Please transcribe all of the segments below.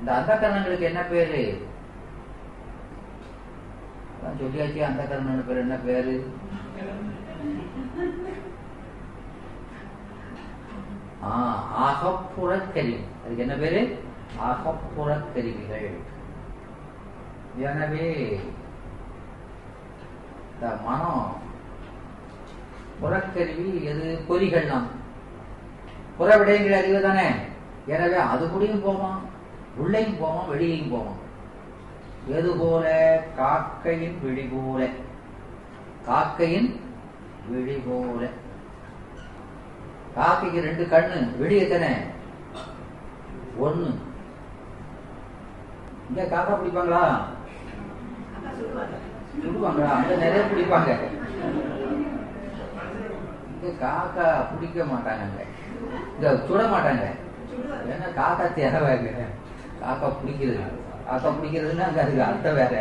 இந்த அந்த கரணங்களுக்கு என்ன பேரு? சொல்லியாச்சு. அந்த கரண பேர் என்ன பேரு? அகப்புறக்கருவி. அதுக்கு என்ன பேரு? அகப்புறக்கருவிகள். எனவே இந்த மனம் புறக்கருவி எது? பொறிகள். நாம் புற விடைங்கிற அறிவு தானே. எனவே அது கூடயும் போவோம், உள்ளேயும் போவோம், வெளியையும் போவோம். எது போல? காக்கையின் விழி போல. காக்கையின் விழி போல. காக்கைக்கு 2 கண்ணு, விழி எத்தனை? 1. இங்க காக்கா பிடிப்பாங்களா? சொல்லுவாங்களா? அங்க நிறைய பிடிப்பாங்க. இங்க காக்கா பிடிக்க மாட்டாங்க, இங்க சுட மாட்டாங்க. ஏன்னா காக்கா தேவை. காக்கா பிடிக்கிறது, காக்கா பிடிக்கிறதுன்னா அங்க அதுக்கு அர்த்தம் வேற.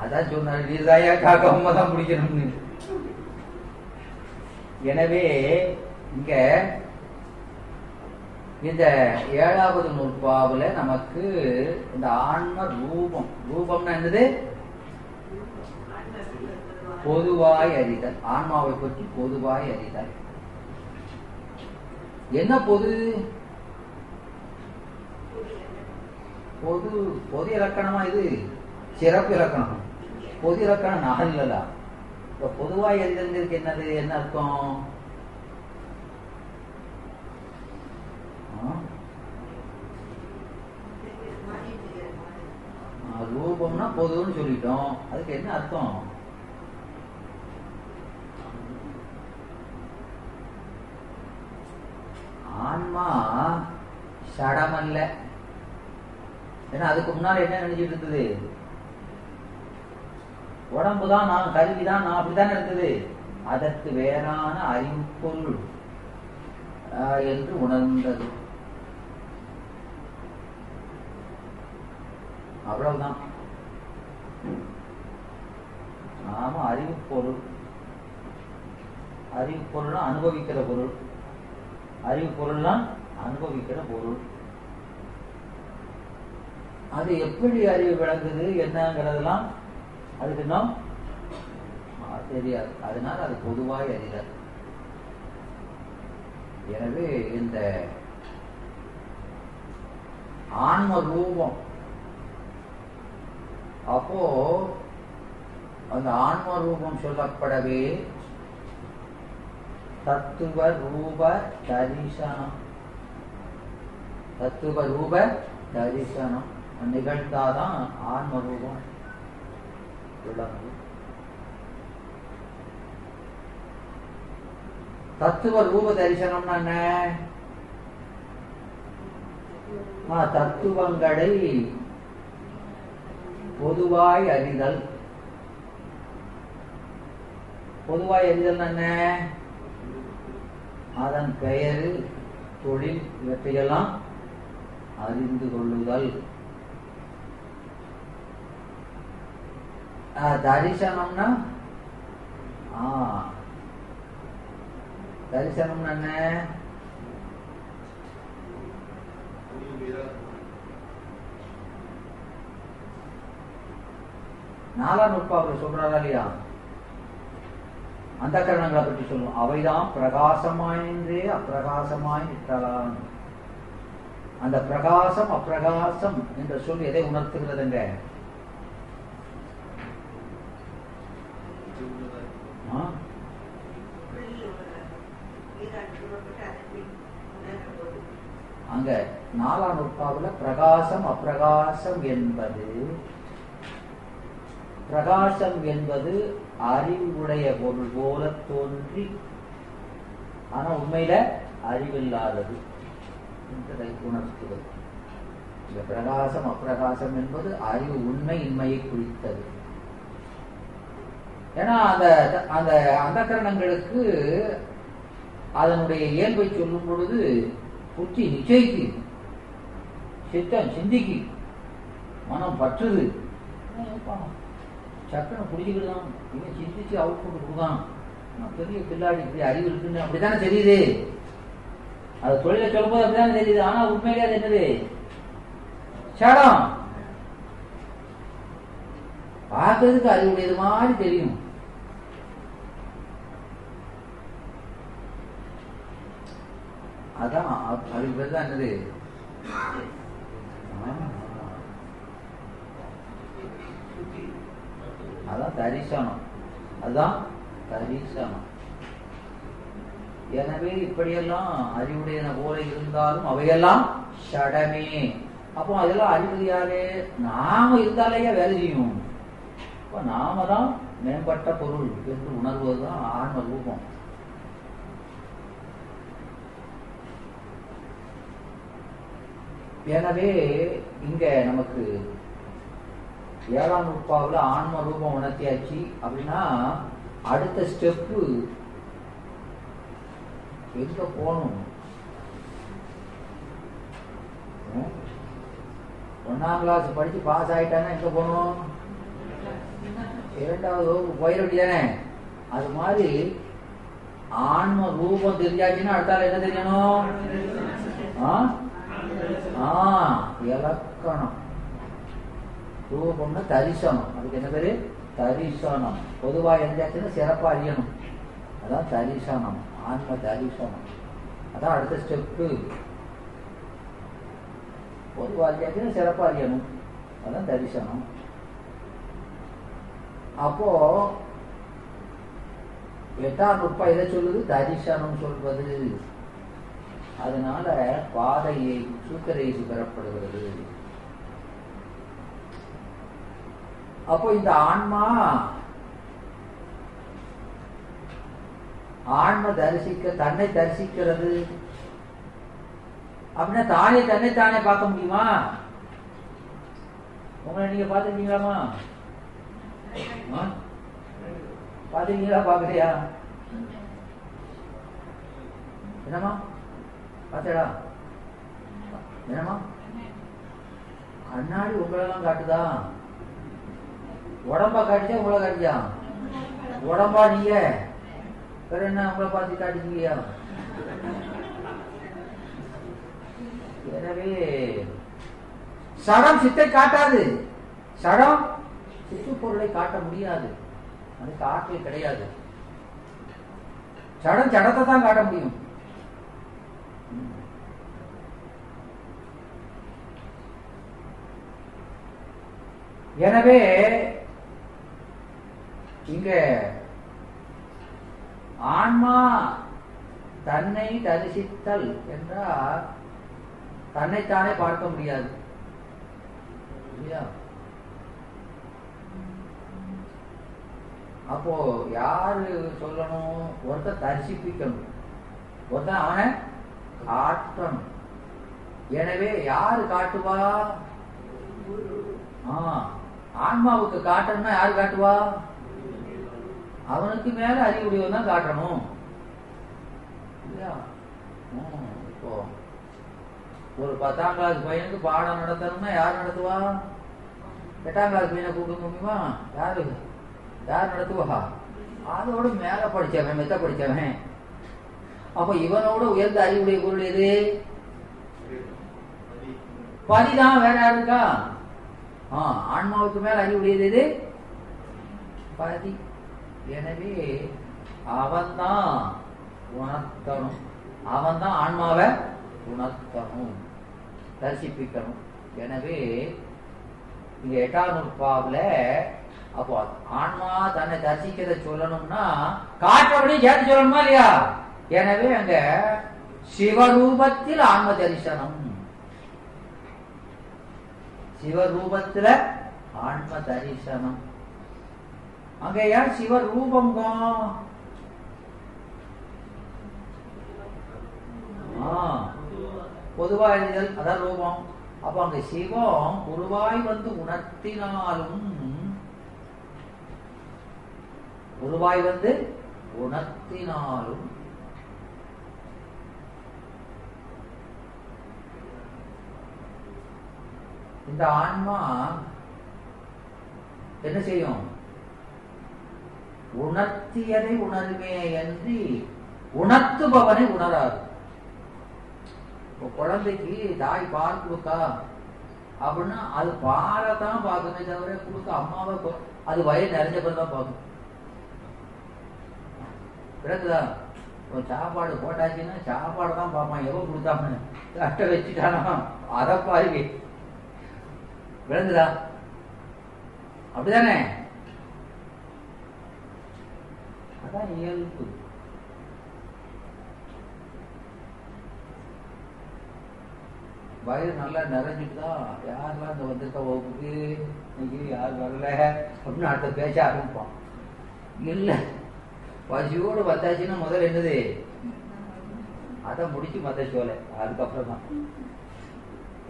அதான் சொன்னாரு, நீதாயா காக்கா உண்மை தான் பிடிக்கணும்னு. எனவே இங்க இந்த 7வது நூற்பாவுல நமக்கு இந்த ஆன்ம ரூபம், ரூபம்னா என்னது? பொதுவாய் அறிதல். ஆன்மாவை பற்றி பொதுவாய் அறிதல். என்ன பொது? பொது பொது இலக்கணமா இது? சிறப்பு இலக்கணம். பொது இலக்கணம் நாளில்லா. இப்ப பொதுவாய் அறிதல் என்னது? என்ன அர்த்தம்? ரூபம்னா பொதுன்னு சொல்லிட்டோம். அதுக்கு என்ன அர்த்தம்? ஆன்மா சடமல்ல. ஏன்னா அதுக்கு முன்னால என்ன நினைச்சிட்டு இருந்தது? உடம்புதான் நான், கருவிதான் நான், அப்படித்தானே இருந்தது. அதற்கு வேறான அறிவுப்பொருள் என்று உணர்ந்தது. அவ்வளவுதான். நாம அறிவுப்பொருள், அறிவுப்பொருள்னா அனுபவிக்கிற பொருள், அறிவுப்பொருள்னா அனுபவிக்கிற பொருள். அது எப்படி அறிவு விளங்குது என்னங்கிறதெல்லாம் அதுக்கு நாம் தெரியாது. அதனால அது பொதுவாய் அறிதல். எனவே இந்த ஆன்ம ரூபம், அப்போ அந்த ஆன்ம ரூபம் சொல்லப்படவே தத்துவ ரூப தரிசனம், தத்துவ ரூப தரிசனம் நிகழ்ந்தாதான் ஆன்ம ரூபம் விளங்கு. தத்துவ ரூப தரிசனம்னா என்ன? தத்துவங்களை பொதுவாய் அறிதல். பொதுவாய் அறிதல் என்ன? அதன் பெயர், தொழில், இவற்றையெல்லாம் அறிந்து கொள்ளுதல். தரிசனம்னா தரிசனம் என்ன? நாலாம் நுட்பாவை சொல்றாரா இல்லையா? அந்த கரணங்களை பற்றி சொல்லுவோம். அவைதான் பிரகாசமாயின்றே அப்பிரகாசமாய் நிற்கலாம். அந்த பிரகாசம் அப்பிரகாசம் என்ற சொல் எதை உணர்த்துகிறதுங்க? அங்க நாலாம் நுட்பாவுல பிரகாசம் அப்பிரகாசம் என்பது, பிரகாசம் என்பது அறிவுடைய பொருள் போல தோன்றி ஆனா உண்மையில அறிவில்லாதது என்பதை உணர்த்துகிறது. இந்த பிரகாசம் அப்பிரகாசம் என்பது அறிவு உண்மை இன்மையை குறித்தது. ஏன்னா அந்த அந்த அந்தக்கரணங்களுக்கு அதனுடைய இயல்பை சொல்லும் பொழுது புத்தி நிச்சயிக்கு, சித்தம் சிந்திக்கு, மனம் பற்றுது. சட்டனை புரிஞ்சுக்கிடுதான், இவன் சிந்திச்சு அவுட் புட் கொடுக்கான், பெரிய பிள்ளாடி இப்படி அறிவு இருக்குன்னு அப்படித்தானே தெரியுது. அது தொழிலை சொல்லும் போது அப்படித்தானே தெரியுது. ஆனா உண்மையிலே அது என்னது? சடம். பார்க்கறதுக்கு அறிவுடையது மாதிரி தெரியும். அதான் அறிவு பேர் தான் என்னது? அதான் தரிசனம். அதுதான் தரிசனம். எனவே இப்படியெல்லாம் அறிவுடையன போல இருந்தாலும் அவையெல்லாம் சடமே. அப்போ அதெல்லாம் அறிவு யாரு? நாம இருந்தாலேயே வேலை செய்யும். இப்போ நாம தான் மேம்பட்ட பொருள் என்று உணர்வதுதான் ஆன்ம ரூபம். எனவே இங்க நமக்கு ஏழாம் நூற்பாவில் ஆன்ம ரூபம் உணர்த்தியாச்சு அப்படின்னா அடுத்த ஸ்டெப்பு எங்க போகணும்? ஒன்னாம் கிளாஸ் படிச்சு பாஸ் ஆயிட்டானா எங்க போகணும்? இரண்டாவது வகுப்பு போயிட வேண்டியதானே. அது மாதிரி ஆன்ம ரூபம் தெரிஞ்சாச்சுன்னா அடுத்தால என்ன தெரியணும்? இலக்கணம். ரூபம்னா தரிசனம். அதுக்கு என்ன பேரு? தரிசனம். பொதுவா எரிஞ்சாச்சுன்னா சிறப்பா அறியணும். அதான் தரிசனம், ஆன்ம தரிசனம். அதான் அடுத்த ஸ்டெப்பு. பொதுவா அறிஞ்சாச்சுன்னா சிறப்பா அறியணும். அதான் தரிசனம். அப்போ எட்டாம் நுட்பா எதை சொல்லுது? தரிசனம் சொல்வது. அதனால பாதையை சூக்கரேசி பெறப்படுகிறது. அப்போ இந்த ஆன்மா தரிசிக்க தன்னை தரிசிக்கிறது அப்படின்னா தானே தன்னைத்தானே பார்க்க முடியுமா? உங்களை நீங்க பார்த்துருக்கீங்களாமா? பாத்தீங்களா? பாக்கலையா? என்னமா பாத்தடா? என்னமா கண்ணாடி உங்களெல்லாம் காட்டுதா? உடம்பா காட்டிச்சா உங்களை காட்டிச்சா? உடம்பா நீங்க வேற என்ன உங்களை பார்த்து காட்டிக்கலையா? எனவே சடம் சித்தை காட்டாது. சடம் பொருளை காட்ட முடியாது. அதுக்கு ஆற்றல் கிடையாது. சடம் சடத்தை தான் காட்ட முடியும். எனவே இங்க ஆன்மா தன்னை தரிசித்தல் என்றால் தன்னைத்தானே பார்க்க முடியாது. அப்போ யாரு சொல்லணும்? ஒருத்த தரிசிப்பிக்கணும், ஒருத்த அவனை காட்டணும். எனவே யாரு காட்டுவா? ஆன்மாவுக்கு காட்டணும்னா யாரு காட்டுவா? அவனுக்கு மேல அறிவுடையவன் தான் காட்டணும். இப்போ ஒரு 10ஆம் கிளாஸ் பையனுக்கு பாடம் நடத்தணும்னா யாரு நடத்துவா? 8ஆம் கிளாஸ் பையனை கூப்பிட முடியுமா? யாரு யார் நடத்துவா? அதோட மேல படிச்சவன், மெத்த படிச்சவன். அப்ப இவனோட உயர்ந்த அறிவுடைய பொருள் எது? பதிதான். வேற யாருக்கா? ஆன்மாவுக்கு மேல அறிவுடையது எது? பதி. எனவே அவன்தான் உணர்த்தணும். அவன்தான் ஆன்மாவை உணர்த்தணும், தரிசிப்பிக்கணும். எனவே இங்க 8ஆம் நூற்பாவில அப்போ ஆன்மா தன்னை தரிசிக்கிறத சொல்லணும்னா காற்றபடி சேர்த்து சொல்லணுமா இல்லையா? எனவே அங்க சிவரூபத்தில் ஆன்ம தரிசனம். சிவரூபத்துல ஆன்ம தரிசனம். அங்க ஏன் சிவரூபம்? பொதுவா எழுதல் அதான் ரூபம். அப்ப அங்க சிவம் குருவாய் வந்து உணர்த்தினாலும் குருவாய் வந்து உணர்த்தினாலும் இந்த ஆன்மா என்ன செய்யும்? உணர்த்தியதை உணர்வே அன்றி உணர்த்துபவனை உணராது. இப்போ குழந்தைக்கு தாய் பால் கொடுக்கா அப்படின்னா அது பாலை தான் பார்க்குமே தவிர கொடுக்க அம்மாவை அது வயிறு நிறைஞ்ச பேர் தான் பார்க்கும். பிறகுதா ஒரு சாப்பாடு போட்டாச்சுன்னா சாப்பாடு தான் பார்ப்பான், எவ்வளோ கொடுத்தாமனு கஷ்ட வச்சுட்டானா அதை பாருங்க. விளங்குதா? அப்படிதானே? அதான் இயல்பு. வயிறு நல்லா நிறைஞ்சிட்டுதான் யாரெல்லாம் இந்த வந்திருக்கா வகுப்புக்கு இன்னைக்கு யார் வரல அப்படின்னு அடுத்த பேச ஆரம்பிப்பான். இல்லை பசியோடு வந்தாச்சுன்னா முதல்ல என்னது அதை முடிச்சு மத சோலை அதுக்கப்புறம் தான்.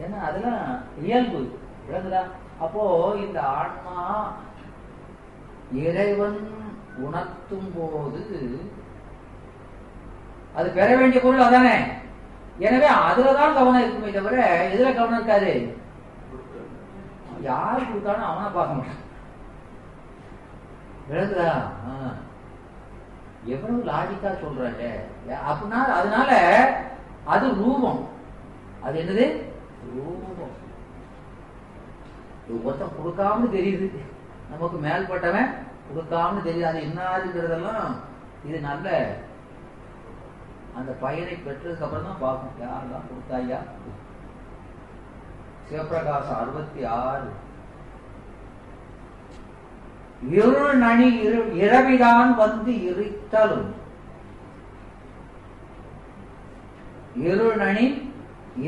ஏன்னா அதெல்லாம் இயல்பு. விளங்குதா? அப்போ இந்த ஆன்மா இறைவன் உணர்த்தும் போது அது பெற வேண்டிய பொருள் அதானே. எனவே அதுலதான் கவனம் இருக்குமே தவிர எதுல கவனம் இருக்காது. யாரு கொடுத்தாலும் அவனை பார்க்க மாட்டான். விளங்குதா? எவ்வளவு லாஜிக்கா சொல்றாங்க அப்படின்னா அதனால அது ரூபம். அது என்னது? ரூபம். ஒருத்தன் கொடுக்காம தெரியுது, நமக்கு மேல்பட்டவன் கொடுக்காம தெரியுது. அது என்னாதுங்கிறதெல்லாம் இது நல்ல அந்த பையனை பெற்றதுக்கு அப்புறம் தான் பார்க்கும் யார் தான் கொடுத்தாயா. சிவபிரகாசம் 66 இருள் நனி இரவிதான் வந்து இருத்தலும் இருள் நனி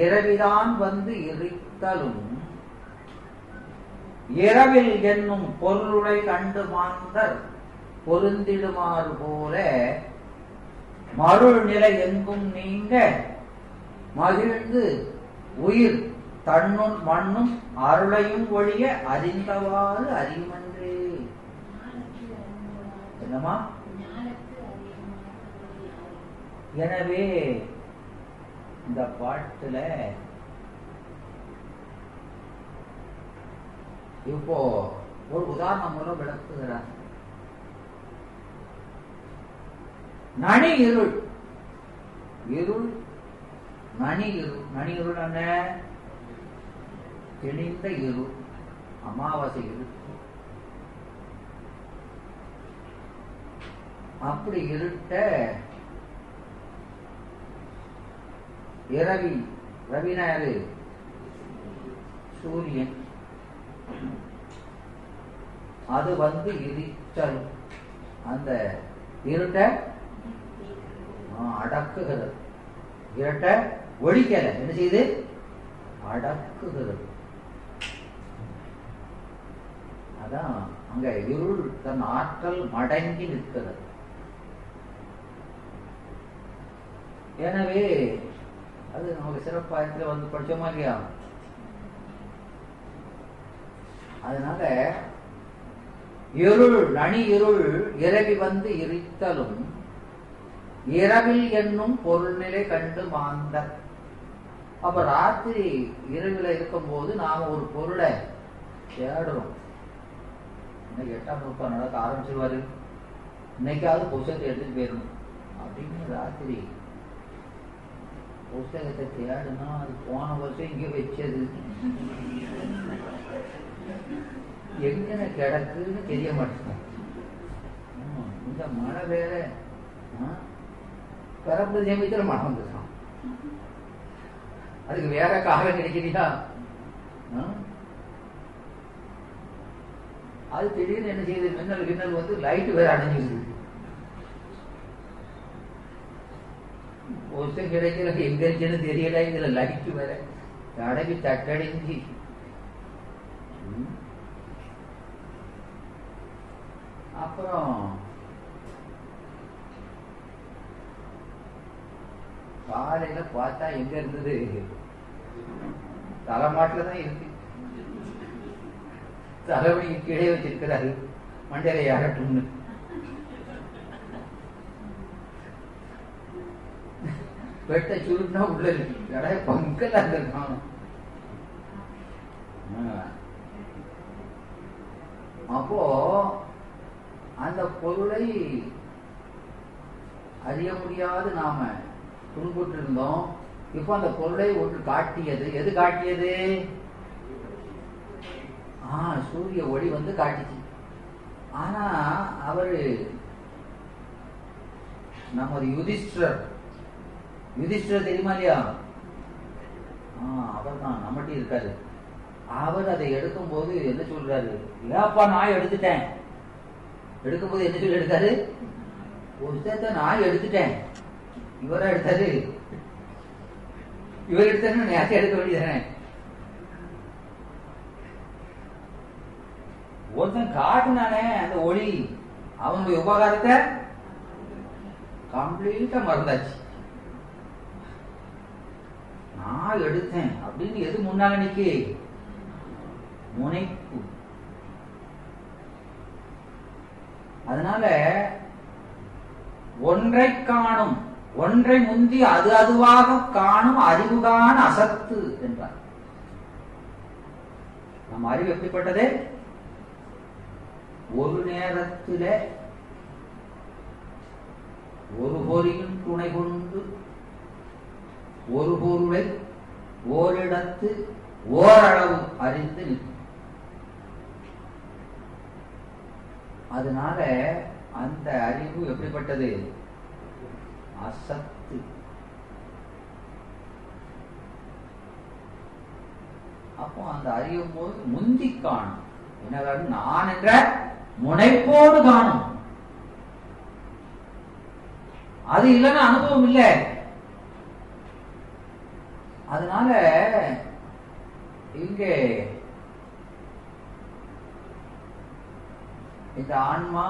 இரவிதான் வந்து இருத்தலும் இரவில் என்னும் பொருளை கண்டு மாந்தர் பொருந்திடுமாறு போல மருள் நிலை எங்கும் நீங்க மகிழ்ந்து உயிர் தன்னும் மண்ணும் அருளையும் ஒழிய அறிந்தவாறு அறிமன்றே. என்னமா? எனவே இந்த பாட்டுல இப்போ ஒரு உதாரணம் மூலம் விளக்குகிறார். நனி இருள் இருள் நனி இருள் நனி இருள் என்ன? தெளிந்த இருள், அமாவாசை இருள். அப்படி இருட்ட இரவி ரவினாரு சூரியன் அது வந்து இருத்தல் அந்த இருட்ட அடக்குகிறது. இரட்ட ஒழிக்கல, என்ன செய்து அடக்குகிறது. அதான் அங்க இருள் தன் ஆற்றல் மடங்கி நிற்கிறது. எனவே அது நமக்கு சிறப்பாயத்துல வந்து படிச்சோமா இல்லையா? அதனால இருள் நனி இருள் இரவி வந்து இருத்தலும் இரவில் என்னும் பொருள்நிலை கண்டு மாந்தர். அப்ப ராத்திரி இரவில் இருக்கும் போது நாம ஒரு பொருளை தேடுறோம். இன்னைக்கு 8ஆம் வகுப்பு நடக்க ஆரம்பிச்சிருவாரு, இன்னைக்காவது புத்தகத்தை எடுத்துட்டு போயிடணும் அப்படின்னு ராத்திரி புத்தகத்தை தேடுனா அது போன வருஷம் இங்கே வச்சது எங்கன கிடக்குன்னு தெரிய மாட்டேன். இந்த மழை வேற பிறப்பு நியமித்துல மழை வந்துட்டான், அதுக்கு வேற காரணம் கிடைக்கிறீங்களா? அது திடீர்னு என்ன செய்யுது? மின்னல் கிண்ணல் வந்து லைட் வேற அடைஞ்சிருக்கு. ஒருத்தம் கிடைக்கல எங்க இருக்குன்னு தெரியல, இதுல லைட் வேற தடவி தட்டடைஞ்சி. அப்புறம் காலையில பார்த்தா எங்க இருந்தது? தலைமாட்டுலதான் இருக்கு. தலைவணி கீழே வச்சிருக்கிறாரு, மண்டையில யாரட்டும்னு. வெட்ட சுருட்டா உள்ள இருக்கு பங்கலா இருக்கான். அப்போ அந்த பொருளை அறிய முடியாது நாம துன்புற்று இருந்தோம். இப்போ அந்த பொருளை ஒன்று காட்டியது. எது காட்டியது? சூரிய ஒளி வந்து காட்டிச்சு. ஆனா அவரு நமது யுதிஷ்டர் தெரியுமா இல்லையா? அவர் தான் நம்மட்டி இருக்காரு. அவர் அதை எடுக்கும் போது என்ன சொல்றாரு? ஏப்பா நான் எடுத்துட்டேன். எடுக்கும் போது என்ன சொல்லி எடுத்தாரு? ஒரு விஷயத்த நான் எடுத்துட்டேன். இவரா எடுத்தாரு? இவர் எடுத்தாரு, நேரத்தை எடுக்க வேண்டியதானே. ஒருத்தன் காட்டினானே அந்த ஒளி, அவனுடைய உபகாரத்தை கம்ப்ளீட்டா மறந்தாச்சு. நான் எடுத்தேன் அப்படின்னு எது முன்னால நிக்கி? முனைப்பு. அதனால ஒன்றை காணும், ஒன்றை முந்தி அது அதுவாக காணும் அறிவுதான் அசத்து என்றார். நம்ம அறிவு எப்படிப்பட்டது? ஒரு நேரத்தில ஒரு பொறியின் துணை கொண்டு ஒரு பொருளை ஓரிடத்து ஓரளவு அறிந்து நிற்கும். அதனால அந்த அறிவு எப்படிப்பட்டது? அசத்து. அப்போ அந்த அறியும் போது முந்தி காணும். என்ன? நான் என்ற முனைப்போடு காணும். அது இல்லைன்னா அனுபவம் இல்லை. அதனால இங்கே இந்த ஆன்மா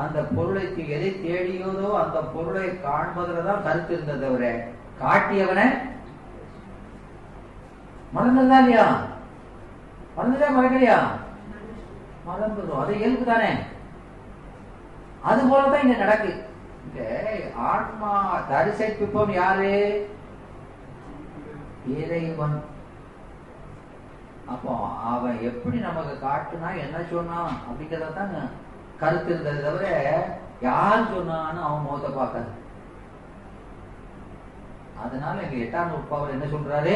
அந்த பொருளைக்கு எதை தேடியதோ அந்த பொருளை காண்பதுலதான் கருத்து இருந்தது. அவரை காட்டியவனை மறந்ததா இல்லையா? மறந்துதான் மறக்கலையா? மறந்ததோ அதை இயல்பு தானே. அது போலதான் இங்க நடக்கு. இங்க ஆன்மா தரிசிப்போம். யாரு? இறைவன். அப்போ அவன் எப்படி நமக்கு காட்டுனா என்ன சொன்னான் அப்படிங்கறதான் கருத்து இருந்தது தவிர யார் சொன்னான்னு அவன் முகத்தை பார்க்காது. அதனால எங்க 8ஆம் நூற்பாவில் என்ன சொல்றாரு?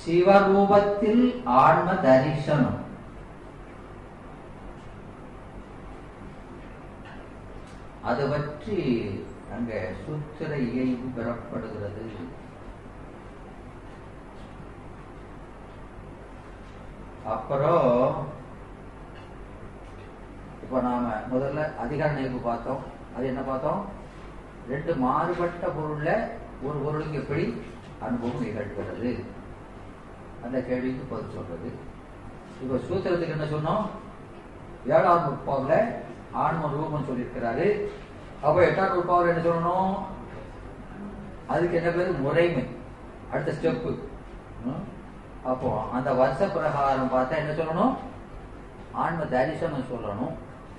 சிவரூபத்தில் ஆன்ம தரிசனம். அது பற்றி அங்கே சுத்திர இயல்பு பெறப்படுகிறது. அப்புறம் இப்ப நாம முதல்ல அதிகார இயல்பு பார்த்தோம். அது என்ன பார்த்தோம்? ரெண்டு மாறுபட்ட பொருள்ல ஒரு பொருளுக்கு எப்படி அனுபவம் நிகழ்கிறது அந்த கேள்விக்கு பதில் சொல்றது. இப்ப சூத்திரத்துக்கு என்ன சொன்னோம்? 7ஆம் நூற்பாவில் ஆன்ம ரூபம் சொல்லியிருக்கிறாரு. அப்போ 8ஆம் நூற்பாவில் என்ன சொல்லணும்? அதுக்கு என்ன பேரு? முறைமை. அடுத்த ஸ்டெப்பு. அப்போ அந்த வருஷ பிரகாரம் பார்த்தா என்ன சொல்லணும்? ஆன்ம தரிசனம் சொல்லணும்.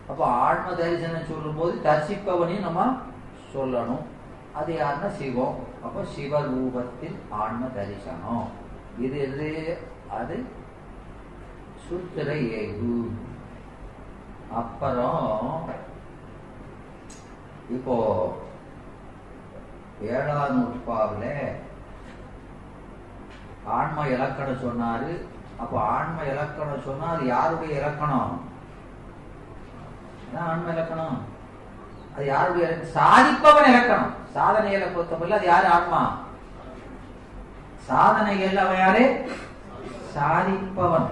அப்போ ஆன்ம தரிசனம் சொல்லும் போது தரிசிப்பவனையும் நம்ம சொல்லணும். அது யாருன்னா சிவம். அப்போ சிவரூபத்தில் ஆன்ம தரிசனம். இது எது? அது சூத்திர இயல்பு. அப்புறம் இப்போ 7ஆம் நூற்பாவில் ஆன்ம இலக்கணம் சொன்னாரு. அப்போ ஆன்ம இலக்கணம் சொன்னா அது யாருடைய இலக்கணம்? ஆன்ம இலக்கணம் அது யாருடைய? சாதிப்பவன் இலக்கணம். சாதனைகளை பொறுத்தவரை அது யாரு? ஆன்மா. சாதனைகள் அவன் யாரு? சாதிப்பவன்.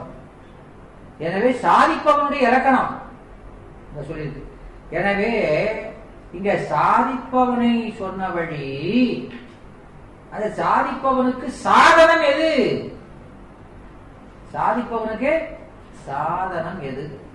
எனவே சாதிப்பவனுடைய இலக்கணம் சொல்லியிருக்கு. எனவே இங்க சாதிப்பவனை சொன்ன வழி அந்த சாதிப்பவனுக்கு சாதனம் எது? சாதிப்பவனுக்கு சாதனம் எது?